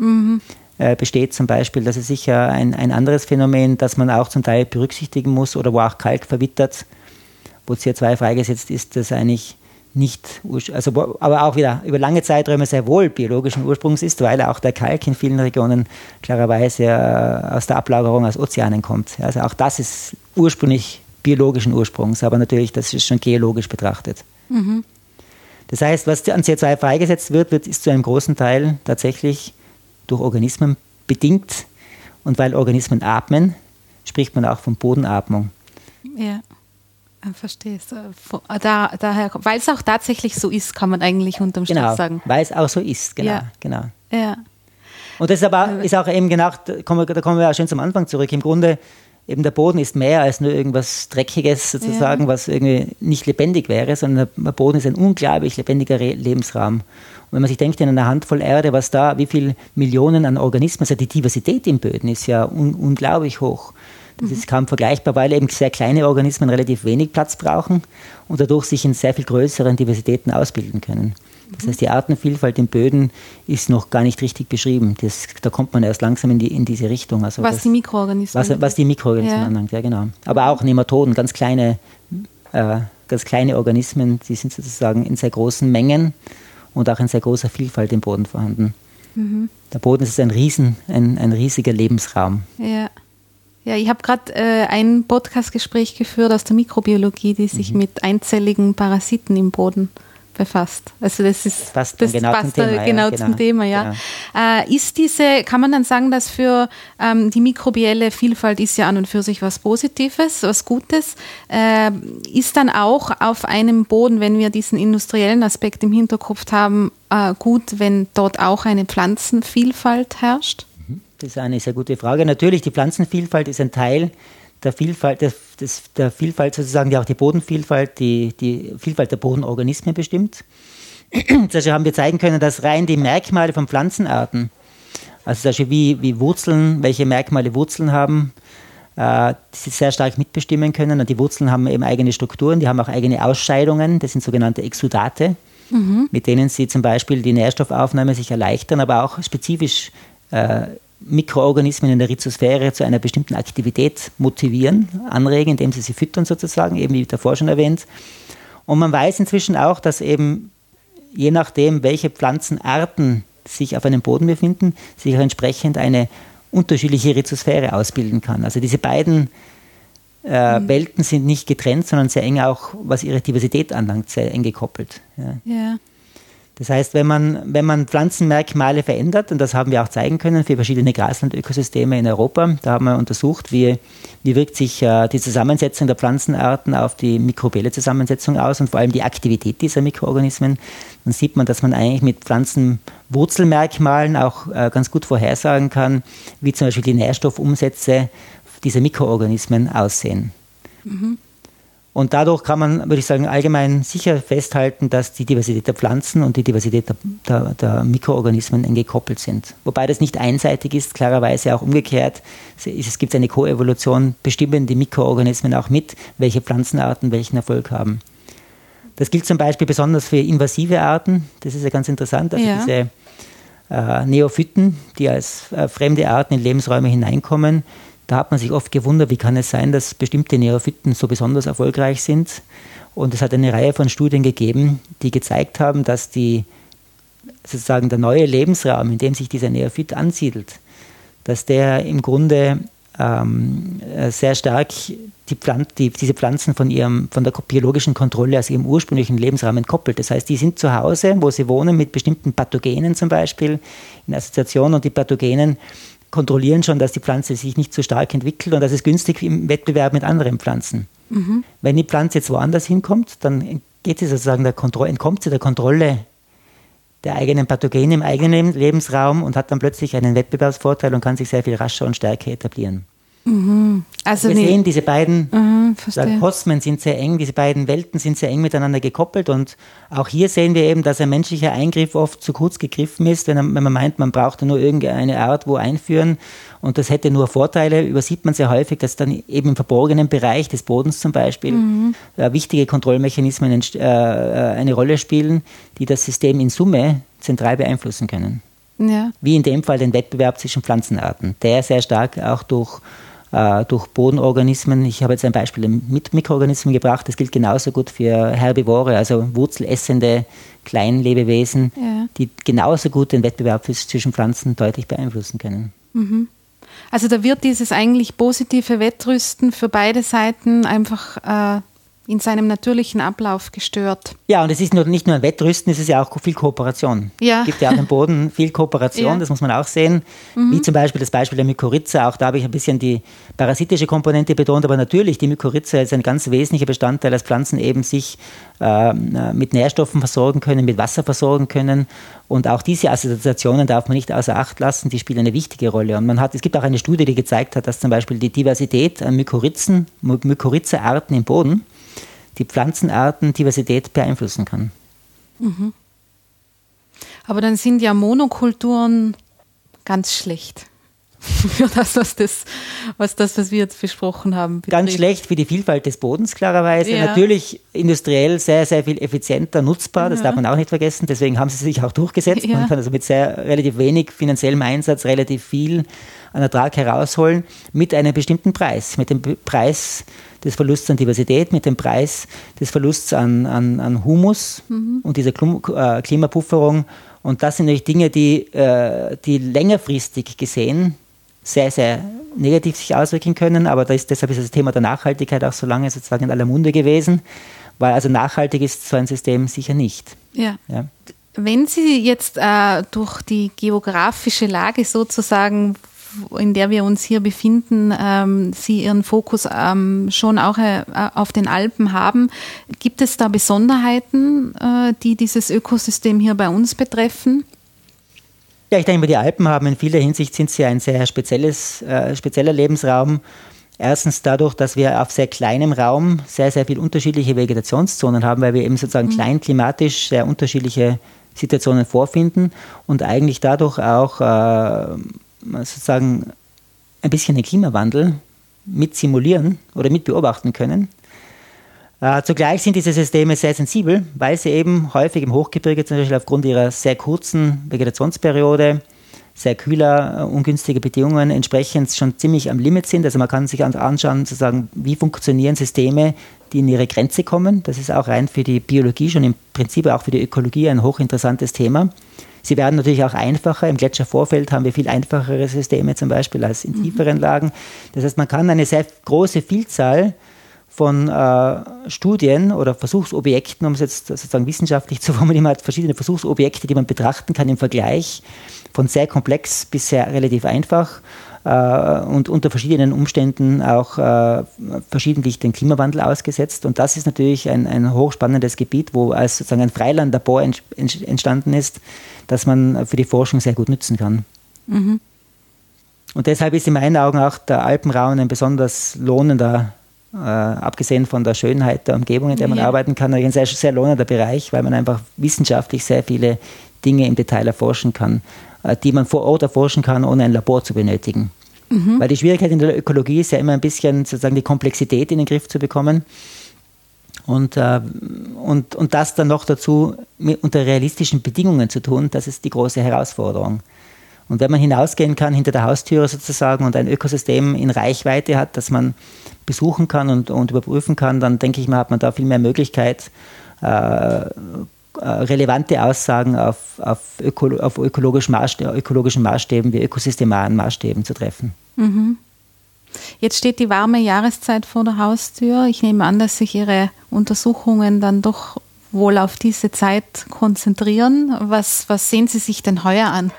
besteht zum Beispiel. Das ist sicher ein anderes Phänomen, das man auch zum Teil berücksichtigen muss, oder wo auch Kalk verwittert, wo CO2 freigesetzt ist, das eigentlich nicht, also aber auch wieder über lange Zeiträume sehr wohl biologischen Ursprungs ist, weil auch der Kalk in vielen Regionen klarerweise aus der Ablagerung aus Ozeanen kommt. Also auch das ist ursprünglich biologischen Ursprungs, aber natürlich, das ist schon geologisch betrachtet. Das heißt, was an CO2 freigesetzt wird, ist zu einem großen Teil tatsächlich durch Organismen bedingt. Und weil Organismen atmen, spricht man auch von Bodenatmung. Ja. Verstehst du. Daher, weil es auch tatsächlich so ist, kann man eigentlich unterm Strich sagen. Weil es auch so ist, genau. Ja. Und das ist aber ist auch eben genau, da kommen wir auch schön zum Anfang zurück. Im Grunde, eben der Boden ist mehr als nur irgendwas Dreckiges sozusagen, was irgendwie nicht lebendig wäre, sondern der Boden ist ein unglaublich lebendiger Lebensraum. Und wenn man sich denkt, in einer Handvoll Erde, was da, wie viele Millionen an Organismen, also die Diversität in Böden ist ja unglaublich hoch. Das ist kaum vergleichbar, weil eben sehr kleine Organismen relativ wenig Platz brauchen und dadurch sich in sehr viel größeren Diversitäten ausbilden können. Das heißt, die Artenvielfalt in Böden ist noch gar nicht richtig beschrieben. Da kommt man erst langsam in diese Richtung. Also was die Mikroorganismen anlangt, ja genau. Aber auch Nematoden, ganz kleine Organismen, die sind sozusagen in sehr großen Mengen und auch in sehr großer Vielfalt im Boden vorhanden. Der Boden ist ein riesiger Lebensraum. Ja. Ja, ich habe gerade ein Podcastgespräch geführt aus der Mikrobiologie, die sich mit einzelligen Parasiten im Boden befasst. Also das passt genau zum Thema. Kann man dann sagen, dass für die mikrobielle Vielfalt ist ja an und für sich was Positives, was Gutes, ist dann auch auf einem Boden, wenn wir diesen industriellen Aspekt im Hinterkopf haben, gut, wenn dort auch eine Pflanzenvielfalt herrscht? Das ist eine sehr gute Frage. Natürlich, die Pflanzenvielfalt ist ein Teil der Vielfalt sozusagen, die auch die Bodenvielfalt, die Vielfalt der Bodenorganismen bestimmt. Zum Beispiel haben wir zeigen können, dass rein die Merkmale von Pflanzenarten, also zum Beispiel wie Wurzeln, welche Merkmale Wurzeln haben, die sehr stark mitbestimmen können. Und die Wurzeln haben eben eigene Strukturen, die haben auch eigene Ausscheidungen, das sind sogenannte Exudate, mit denen sie zum Beispiel die Nährstoffaufnahme sich erleichtern, aber auch spezifisch Mikroorganismen in der Rhizosphäre zu einer bestimmten Aktivität motivieren, anregen, indem sie füttern sozusagen, eben wie davor schon erwähnt. Und man weiß inzwischen auch, dass eben je nachdem, welche Pflanzenarten sich auf einem Boden befinden, sich auch entsprechend eine unterschiedliche Rhizosphäre ausbilden kann. Also diese beiden Welten sind nicht getrennt, sondern sehr eng auch, was ihre Diversität anlangt, sehr eng gekoppelt. Ja. Yeah. Das heißt, wenn man Pflanzenmerkmale verändert, und das haben wir auch zeigen können für verschiedene Graslandökosysteme in Europa, da haben wir untersucht, wie wirkt sich die Zusammensetzung der Pflanzenarten auf die mikrobielle Zusammensetzung aus und vor allem die Aktivität dieser Mikroorganismen, dann sieht man, dass man eigentlich mit Pflanzenwurzelmerkmalen auch ganz gut vorhersagen kann, wie zum Beispiel die Nährstoffumsätze dieser Mikroorganismen aussehen. Mhm. Und dadurch kann man, würde ich sagen, allgemein sicher festhalten, dass die Diversität der Pflanzen und die Diversität der Mikroorganismen eng gekoppelt sind. Wobei das nicht einseitig ist, klarerweise auch umgekehrt. Es gibt eine Koevolution, bestimmen die Mikroorganismen auch mit, welche Pflanzenarten welchen Erfolg haben. Das gilt zum Beispiel besonders für invasive Arten. Das ist ja ganz interessant. Also ja. Diese Neophyten, die als fremde Arten in Lebensräume hineinkommen, da hat man sich oft gewundert, wie kann es sein, dass bestimmte Neophyten so besonders erfolgreich sind. Und es hat eine Reihe von Studien gegeben, die gezeigt haben, dass sozusagen der neue Lebensraum, in dem sich dieser Neophyt ansiedelt, dass der im Grunde sehr stark diese Pflanzen von der biologischen Kontrolle aus ihrem ursprünglichen Lebensraum entkoppelt. Das heißt, die sind zu Hause, wo sie wohnen, mit bestimmten Pathogenen zum Beispiel in Assoziation, und die Pathogenen kontrollieren schon, dass die Pflanze sich nicht so stark entwickelt, und das ist günstig im Wettbewerb mit anderen Pflanzen. Mhm. Wenn die Pflanze jetzt woanders hinkommt, dann geht sie sozusagen entkommt sie der Kontrolle der eigenen Pathogene im eigenen Lebensraum und hat dann plötzlich einen Wettbewerbsvorteil und kann sich sehr viel rascher und stärker etablieren. Mhm. Also wir sehen, diese beiden Kosmen sind sehr eng, diese beiden Welten sind sehr eng miteinander gekoppelt, und auch hier sehen wir eben, dass ein menschlicher Eingriff oft zu kurz gegriffen ist, wenn man meint, man braucht nur irgendeine Art wo einführen und das hätte nur Vorteile, übersieht man sehr häufig, dass dann eben im verborgenen Bereich des Bodens zum Beispiel wichtige Kontrollmechanismen eine Rolle spielen, die das System in Summe zentral beeinflussen können. Ja. Wie in dem Fall den Wettbewerb zwischen Pflanzenarten, der sehr stark auch durch Bodenorganismen, ich habe jetzt ein Beispiel mit Mikroorganismen gebracht, das gilt genauso gut für Herbivore, also wurzelessende Kleinlebewesen, ja, die genauso gut den Wettbewerb zwischen Pflanzen deutlich beeinflussen können. Mhm. Also da wird dieses eigentlich positive Wettrüsten für beide Seiten einfach in seinem natürlichen Ablauf gestört. Ja, und es ist nicht nur ein Wettrüsten, es ist ja auch viel Kooperation. Ja. Es gibt ja auch im Boden viel Kooperation, ja, das muss man auch sehen. Mhm. Wie zum Beispiel das Beispiel der Mykorrhiza, auch da habe ich ein bisschen die parasitische Komponente betont, aber natürlich, die Mykorrhiza ist ein ganz wesentlicher Bestandteil, dass Pflanzen eben sich mit Nährstoffen versorgen können, mit Wasser versorgen können. Und auch diese Assoziationen darf man nicht außer Acht lassen, die spielen eine wichtige Rolle. Und es gibt auch eine Studie, die gezeigt hat, dass zum Beispiel die Diversität an Mykorrhiza-Arten im Boden die Pflanzenarten-Diversität beeinflussen kann. Mhm. Aber dann sind ja Monokulturen ganz schlecht für was wir jetzt besprochen haben. Betrifft. Ganz schlecht für die Vielfalt des Bodens, klarerweise. Ja. Natürlich industriell sehr, sehr viel effizienter nutzbar, das darf man auch nicht vergessen. Deswegen haben sie sich auch durchgesetzt. Ja. Man kann also mit relativ wenig finanziellem Einsatz relativ viel an Ertrag herausholen, mit einem bestimmten Preis. Mit dem Preis des Verlusts an Diversität, mit dem Preis des Verlusts an Humus und dieser Klimapufferung. Und das sind natürlich Dinge, die längerfristig gesehen sehr, sehr negativ sich auswirken können. Aber deshalb ist das Thema der Nachhaltigkeit auch so lange sozusagen in aller Munde gewesen, weil also nachhaltig ist so ein System sicher nicht. Ja. Ja. Wenn Sie jetzt durch die geografische Lage sozusagen, in der wir uns hier befinden, Sie Ihren Fokus schon auch auf den Alpen haben. Gibt es da Besonderheiten, die dieses Ökosystem hier bei uns betreffen? Ja, ich denke, die Alpen haben in vieler Hinsicht sind sie ein sehr spezieller Lebensraum. Erstens dadurch, dass wir auf sehr kleinem Raum sehr, sehr viele unterschiedliche Vegetationszonen haben, weil wir eben sozusagen kleinklimatisch sehr unterschiedliche Situationen vorfinden und eigentlich dadurch auch sozusagen ein bisschen den Klimawandel mit simulieren oder mit beobachten können. Zugleich sind diese Systeme sehr sensibel, weil sie eben häufig im Hochgebirge, zum Beispiel aufgrund ihrer sehr kurzen Vegetationsperiode, sehr kühler, ungünstiger Bedingungen entsprechend schon ziemlich am Limit sind. Also man kann sich anschauen, sozusagen, wie funktionieren Systeme, die in ihre Grenze kommen. Das ist auch rein für die Biologie, schon im Prinzip auch für die Ökologie ein hochinteressantes Thema. Sie werden natürlich auch einfacher. Im Gletschervorfeld haben wir viel einfachere Systeme zum Beispiel als in tieferen Lagen. Das heißt, man kann eine sehr große Vielzahl von Studien oder Versuchsobjekten, um es jetzt sozusagen wissenschaftlich zu formulieren, hat verschiedene Versuchsobjekte, die man betrachten kann im Vergleich von sehr komplex bis sehr relativ einfach und unter verschiedenen Umständen auch verschiedentlich dem Klimawandel ausgesetzt. Und das ist natürlich ein hochspannendes Gebiet, wo als sozusagen ein Freilandlabor entstanden ist, das man für die Forschung sehr gut nutzen kann. Mhm. Und deshalb ist in meinen Augen auch der Alpenraum ein besonders lohnender, abgesehen von der Schönheit der Umgebung, in der man arbeiten kann, ein sehr, sehr lohnender Bereich, weil man einfach wissenschaftlich sehr viele Dinge im Detail erforschen kann, die man vor Ort erforschen kann, ohne ein Labor zu benötigen. Mhm. Weil die Schwierigkeit in der Ökologie ist ja immer ein bisschen sozusagen die Komplexität in den Griff zu bekommen und das dann noch dazu unter realistischen Bedingungen zu tun, das ist die große Herausforderung. Und wenn man hinausgehen kann, hinter der Haustüre sozusagen, und ein Ökosystem in Reichweite hat, das man besuchen kann und überprüfen kann, dann denke ich mal, hat man da viel mehr Möglichkeit, relevante Aussagen auf ökologischen Maßstäben wie ökosystemaren Maßstäben zu treffen. Mhm. Jetzt steht die warme Jahreszeit vor der Haustür. Ich nehme an, dass sich Ihre Untersuchungen dann doch wohl auf diese Zeit konzentrieren. Was sehen Sie sich denn heuer an?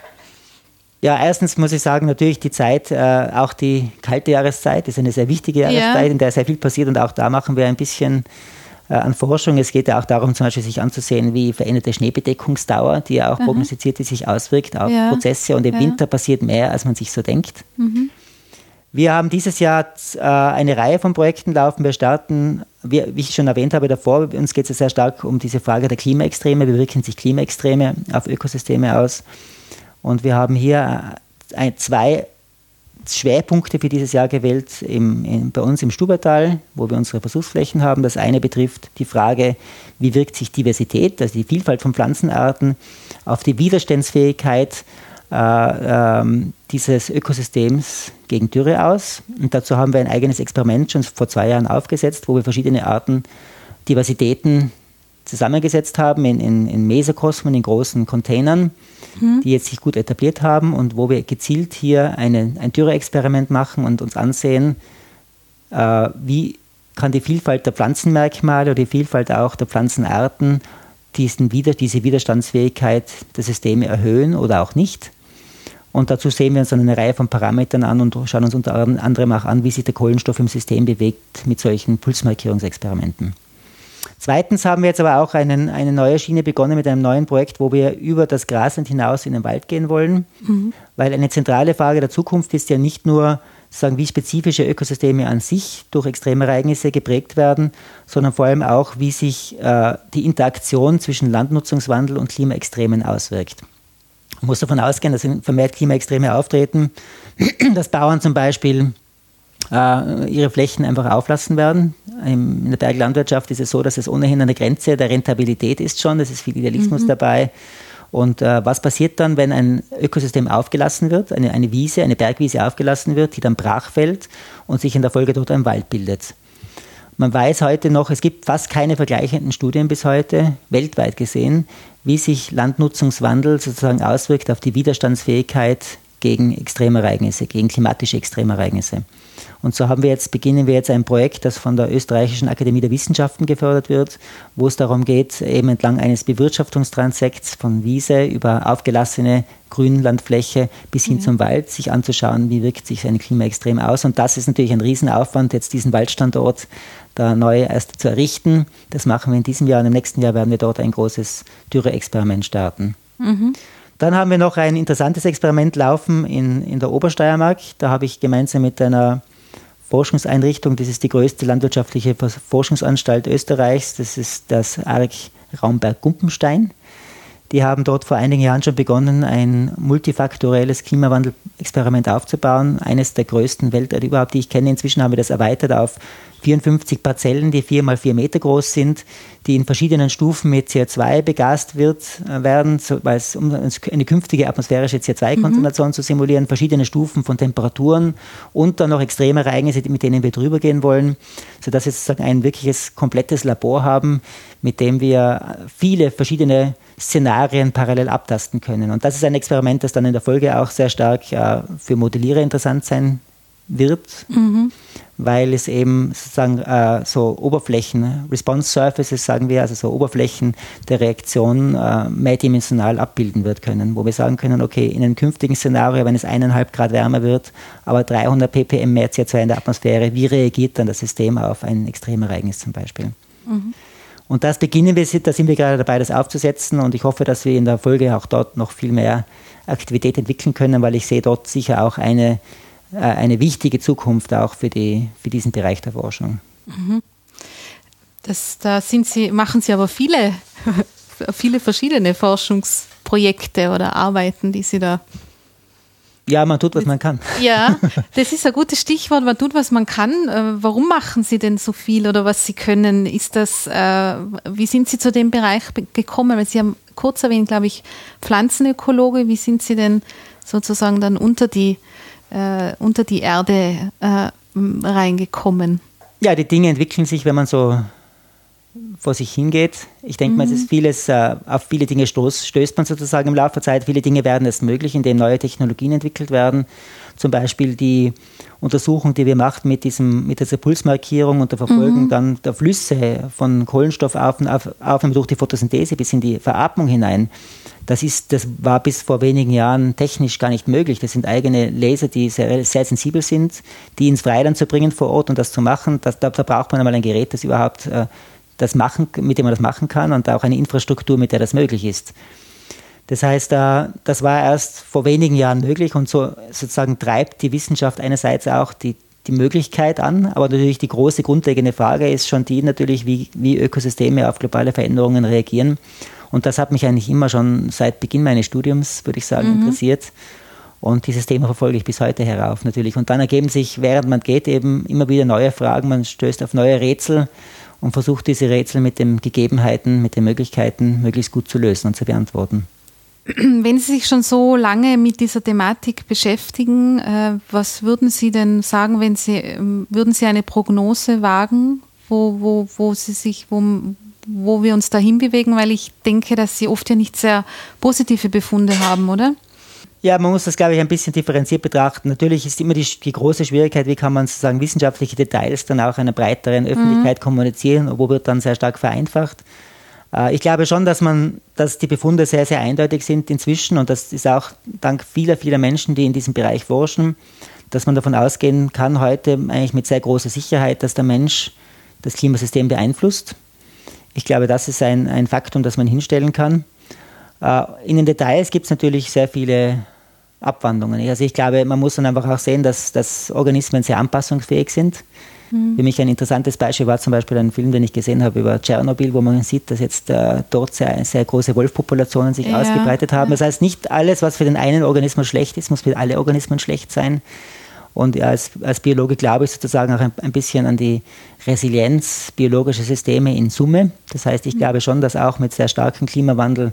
Ja, erstens muss ich sagen, natürlich die Zeit, auch die kalte Jahreszeit, ist eine sehr wichtige Jahreszeit, in der sehr viel passiert, und auch da machen wir ein bisschen an Forschung. Es geht ja auch darum, zum Beispiel sich anzusehen, wie veränderte Schneebedeckungsdauer, die ja auch prognostiziert, die sich auswirkt auf Prozesse, und im Winter passiert mehr, als man sich so denkt. Mhm. Wir haben dieses Jahr eine Reihe von Projekten laufen. Wir starten, wie ich schon erwähnt habe davor, uns geht es ja sehr stark um diese Frage der Klimaextreme. Wie wirken sich Klimaextreme auf Ökosysteme aus? Und wir haben hier zwei Schwerpunkte für dieses Jahr gewählt bei uns im Stubaital, wo wir unsere Versuchsflächen haben. Das eine betrifft die Frage, wie wirkt sich Diversität, also die Vielfalt von Pflanzenarten, auf die Widerstandsfähigkeit dieses Ökosystems gegen Dürre aus. Und dazu haben wir ein eigenes Experiment schon vor 2 Jahren aufgesetzt, wo wir verschiedene Arten, Diversitäten zusammengesetzt haben in Mesokosmen, in großen Containern, die jetzt sich gut etabliert haben, und wo wir gezielt hier ein Dürre-Experiment machen und uns ansehen, wie kann die Vielfalt der Pflanzenmerkmale oder die Vielfalt auch der Pflanzenarten diese Widerstandsfähigkeit der Systeme erhöhen oder auch nicht. Und dazu sehen wir uns dann eine Reihe von Parametern an und schauen uns unter anderem auch an, wie sich der Kohlenstoff im System bewegt mit solchen Pulsmarkierungsexperimenten. Zweitens haben wir jetzt aber auch eine neue Schiene begonnen mit einem neuen Projekt, wo wir über das Grasland hinaus in den Wald gehen wollen, weil eine zentrale Frage der Zukunft ist ja nicht nur, sagen, wie spezifische Ökosysteme an sich durch Extremereignisse geprägt werden, sondern vor allem auch, wie sich die Interaktion zwischen Landnutzungswandel und Klimaextremen auswirkt. Man muss davon ausgehen, dass vermehrt Klimaextreme auftreten, dass Bauern zum Beispiel ihre Flächen einfach auflassen werden. In der Berglandwirtschaft ist es so, dass es ohnehin eine Grenze der Rentabilität ist schon, es ist viel Idealismus dabei. Und was passiert dann, wenn ein Ökosystem aufgelassen wird, eine Wiese, eine Bergwiese aufgelassen wird, die dann brach fällt und sich in der Folge dort ein Wald bildet? Man weiß heute noch, es gibt fast keine vergleichenden Studien bis heute, weltweit gesehen, wie sich Landnutzungswandel sozusagen auswirkt auf die Widerstandsfähigkeit gegen Extremereignisse, gegen klimatische Extremereignisse. Und so beginnen wir jetzt ein Projekt, das von der Österreichischen Akademie der Wissenschaften gefördert wird, wo es darum geht, eben entlang eines Bewirtschaftungstransekts von Wiese über aufgelassene Grünlandfläche bis hin zum Wald, sich anzuschauen, wie wirkt sich ein Klimaextrem aus. Und das ist natürlich ein Riesenaufwand, jetzt diesen Waldstandort da neu erst zu errichten. Das machen wir in diesem Jahr, und im nächsten Jahr werden wir dort ein großes Dürre-Experiment starten. Mhm. Dann haben wir noch ein interessantes Experiment laufen in der Obersteiermark. Da habe ich gemeinsam mit einer Forschungseinrichtung, das ist die größte landwirtschaftliche Forschungsanstalt Österreichs, das ist das ARC Raumberg-Gumpenstein. Die haben dort vor einigen Jahren schon begonnen, ein multifaktorielles Klimawandelexperiment aufzubauen, eines der größten weltweit überhaupt, die ich kenne. Inzwischen haben wir das erweitert auf 54 Parzellen, die 4 mal 4 Meter groß sind, die in verschiedenen Stufen mit CO2 begast werden, um eine künftige atmosphärische CO2-Konzentration zu simulieren, verschiedene Stufen von Temperaturen und dann noch extreme Ereignisse, mit denen wir drüber gehen wollen, sodass wir sozusagen ein wirkliches komplettes Labor haben, mit dem wir viele verschiedene Szenarien parallel abtasten können. Und das ist ein Experiment, das dann in der Folge auch sehr stark für Modellierer interessant sein wird, weil es eben sozusagen so Oberflächen, Response Surfaces sagen wir, also so Oberflächen der Reaktion mehrdimensional abbilden wird können, wo wir sagen können, okay, in einem künftigen Szenario, wenn es 1,5 Grad wärmer wird, aber 300 ppm mehr CO2 in der Atmosphäre, wie reagiert dann das System auf ein Extremereignis zum Beispiel? Und das beginnen wir, da sind wir gerade dabei, das aufzusetzen, und ich hoffe, dass wir in der Folge auch dort noch viel mehr Aktivität entwickeln können, weil ich sehe dort sicher auch eine wichtige Zukunft auch für diesen Bereich der Forschung. Da machen Sie aber viele verschiedene Forschungsprojekte oder Arbeiten, die Sie da... Ja, man tut, was man kann. Ja, das ist ein gutes Stichwort, man tut, was man kann. Warum machen Sie denn so viel oder was Sie können? Wie sind Sie zu dem Bereich gekommen? Sie haben kurz erwähnt, glaube ich, Pflanzenökologe. Wie sind Sie denn sozusagen dann unter die Erde reingekommen? Ja, die Dinge entwickeln sich, wenn man so vor sich hingeht. Ich denke mal, es ist vieles, auf viele Dinge stößt man sozusagen im Laufe der Zeit. Viele Dinge werden erst möglich, indem neue Technologien entwickelt werden. Zum Beispiel die Untersuchung, die wir machen mit dieser Pulsmarkierung und der Verfolgung dann der Flüsse von Kohlenstoffaufnahme durch die Photosynthese bis in die Veratmung hinein. Das war bis vor wenigen Jahren technisch gar nicht möglich. Das sind eigene Laser, die sehr, sehr sensibel sind, die ins Freiland zu bringen vor Ort und das zu machen. Da braucht man einmal ein Gerät, das überhaupt mit dem man das machen kann, und auch eine Infrastruktur, mit der das möglich ist. Das heißt, das war erst vor wenigen Jahren möglich, und so sozusagen treibt die Wissenschaft einerseits auch die Möglichkeit an, aber natürlich die große grundlegende Frage ist schon die natürlich, wie Ökosysteme auf globale Veränderungen reagieren. Und das hat mich eigentlich immer schon seit Beginn meines Studiums, würde ich sagen, interessiert. Und dieses Thema verfolge ich bis heute herauf natürlich. Und dann ergeben sich, während man geht, eben immer wieder neue Fragen, man stößt auf neue Rätsel und versucht, diese Rätsel mit den Gegebenheiten, mit den Möglichkeiten möglichst gut zu lösen und zu beantworten. Wenn Sie sich schon so lange mit dieser Thematik beschäftigen, was würden Sie denn sagen, würden Sie eine Prognose wagen, wo wir uns dahin bewegen, weil ich denke, dass Sie oft ja nicht sehr positive Befunde haben, oder? Ja, man muss das, glaube ich, ein bisschen differenziert betrachten. Natürlich ist immer die große Schwierigkeit, wie kann man sozusagen wissenschaftliche Details dann auch einer breiteren Öffentlichkeit kommunizieren, obwohl wird dann sehr stark vereinfacht. Ich glaube schon, dass die Befunde sehr, sehr eindeutig sind inzwischen, und das ist auch dank vieler, vieler Menschen, die in diesem Bereich forschen, dass man davon ausgehen kann heute eigentlich mit sehr großer Sicherheit, dass der Mensch das Klimasystem beeinflusst. Ich glaube, das ist ein Faktum, das man hinstellen kann. In den Details gibt es natürlich sehr viele Abwandlungen. Also ich glaube, man muss dann einfach auch sehen, dass Organismen sehr anpassungsfähig sind. Für mich ein interessantes Beispiel war zum Beispiel ein Film, den ich gesehen habe über Tschernobyl, wo man sieht, dass jetzt dort sehr, sehr große Wolfpopulationen sich ausgebreitet haben. Das heißt, nicht alles, was für den einen Organismus schlecht ist, muss für alle Organismen schlecht sein. Und als Biologe glaube ich sozusagen auch ein bisschen an die Resilienz biologischer Systeme in Summe. Das heißt, ich glaube schon, dass auch mit sehr starkem Klimawandel,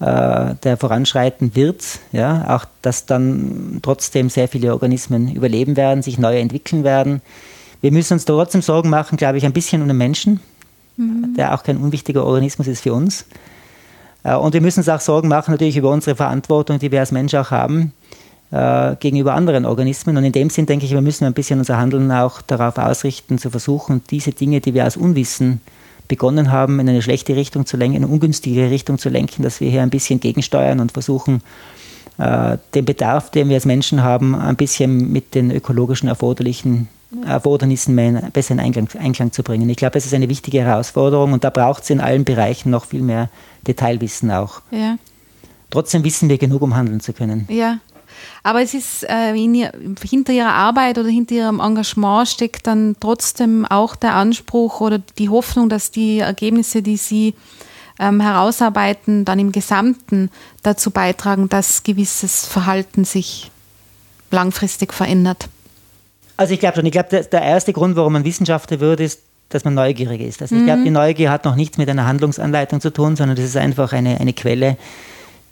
der voranschreiten wird, ja, auch dass dann trotzdem sehr viele Organismen überleben werden, sich neu entwickeln werden. Wir müssen uns trotzdem Sorgen machen, glaube ich, ein bisschen um den Menschen, der auch kein unwichtiger Organismus ist für uns. Und wir müssen uns auch Sorgen machen natürlich über unsere Verantwortung, die wir als Mensch auch haben, gegenüber anderen Organismen. Und in dem Sinn denke ich, wir müssen ein bisschen unser Handeln auch darauf ausrichten, zu versuchen, diese Dinge, die wir aus Unwissen begonnen haben, in eine schlechte Richtung zu lenken, in eine ungünstige Richtung zu lenken, dass wir hier ein bisschen gegensteuern und versuchen, den Bedarf, den wir als Menschen haben, ein bisschen mit den ökologischen Erfordernissen besser in Einklang zu bringen. Ich glaube, es ist eine wichtige Herausforderung, und da braucht es in allen Bereichen noch viel mehr Detailwissen auch. Ja. Trotzdem wissen wir genug, um handeln zu können. Ja. Aber es ist, hinter Ihrer Arbeit oder hinter Ihrem Engagement steckt dann trotzdem auch der Anspruch oder die Hoffnung, dass die Ergebnisse, die Sie herausarbeiten, dann im Gesamten dazu beitragen, dass gewisses Verhalten sich langfristig verändert. Also ich glaube schon. Ich glaube, der erste Grund, warum man Wissenschaftler wird, ist, dass man neugierig ist. Also ich glaube, die Neugier hat noch nichts mit einer Handlungsanleitung zu tun, sondern das ist einfach eine Quelle,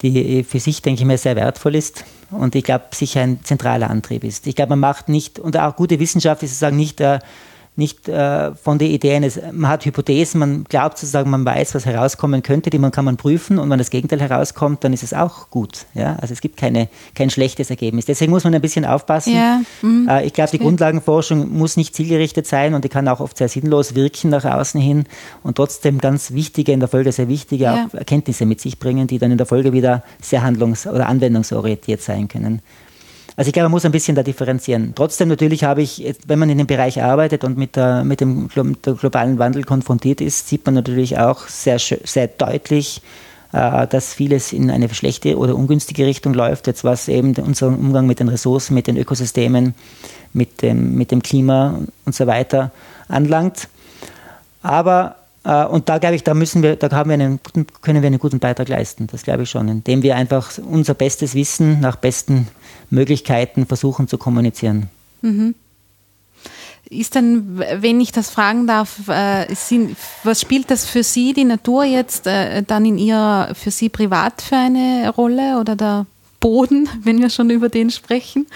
die für sich, denke ich mir, sehr wertvoll ist und ich glaube, sicher ein zentraler Antrieb ist. Ich glaube, man macht nicht, und auch gute Wissenschaft ist sozusagen nicht von der Idee eines, man hat Hypothesen, man glaubt sozusagen, man weiß, was herauskommen könnte, kann man prüfen und wenn das Gegenteil herauskommt, dann ist es auch gut. Ja? Also es gibt kein schlechtes Ergebnis. Deswegen muss man ein bisschen aufpassen. Ja. Ich glaube, die Grundlagenforschung muss nicht zielgerichtet sein und die kann auch oft sehr sinnlos wirken nach außen hin und trotzdem ganz wichtige, in der Folge sehr wichtige auch Erkenntnisse mit sich bringen, die dann in der Folge wieder sehr handlungs- oder anwendungsorientiert sein können. Also ich glaube, man muss ein bisschen da differenzieren. Trotzdem natürlich habe ich, wenn man in dem Bereich arbeitet und mit dem globalen Wandel konfrontiert ist, sieht man natürlich auch sehr, sehr deutlich, dass vieles in eine schlechte oder ungünstige Richtung läuft, jetzt was eben unseren Umgang mit den Ressourcen, mit den Ökosystemen, mit dem Klima und so weiter anlangt. Aber und da glaube ich, können wir einen guten Beitrag leisten, das glaube ich schon, indem wir einfach unser bestes Wissen nach besten Möglichkeiten versuchen zu kommunizieren. Mhm. Ist dann, wenn ich das fragen darf, was spielt das für Sie, die Natur jetzt, dann in Ihrer, für Sie privat für eine Rolle oder der Boden, wenn wir schon über den sprechen?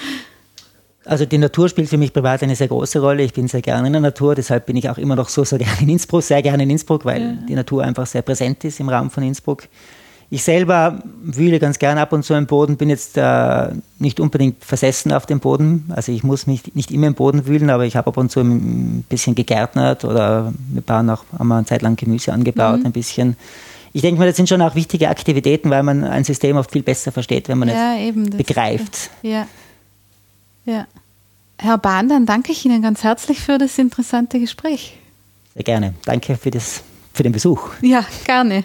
Also die Natur spielt für mich privat eine sehr große Rolle. Ich bin sehr gerne in der Natur, deshalb bin ich auch immer noch sehr gerne in Innsbruck, weil die Natur einfach sehr präsent ist im Raum von Innsbruck. Ich selber wühle ganz gern ab und zu im Boden, bin jetzt nicht unbedingt versessen auf dem Boden. Also ich muss mich nicht immer im Boden wühlen, aber ich habe ab und zu ein bisschen gegärtnert oder mit Bahn auch einmal eine Zeit lang Gemüse angebaut, ein bisschen. Ich denke mal, das sind schon auch wichtige Aktivitäten, weil man ein System oft viel besser versteht, wenn man es begreift. Ja. Herr Bahn, dann danke ich Ihnen ganz herzlich für das interessante Gespräch. Sehr gerne. Danke für den Besuch. Ja, gerne.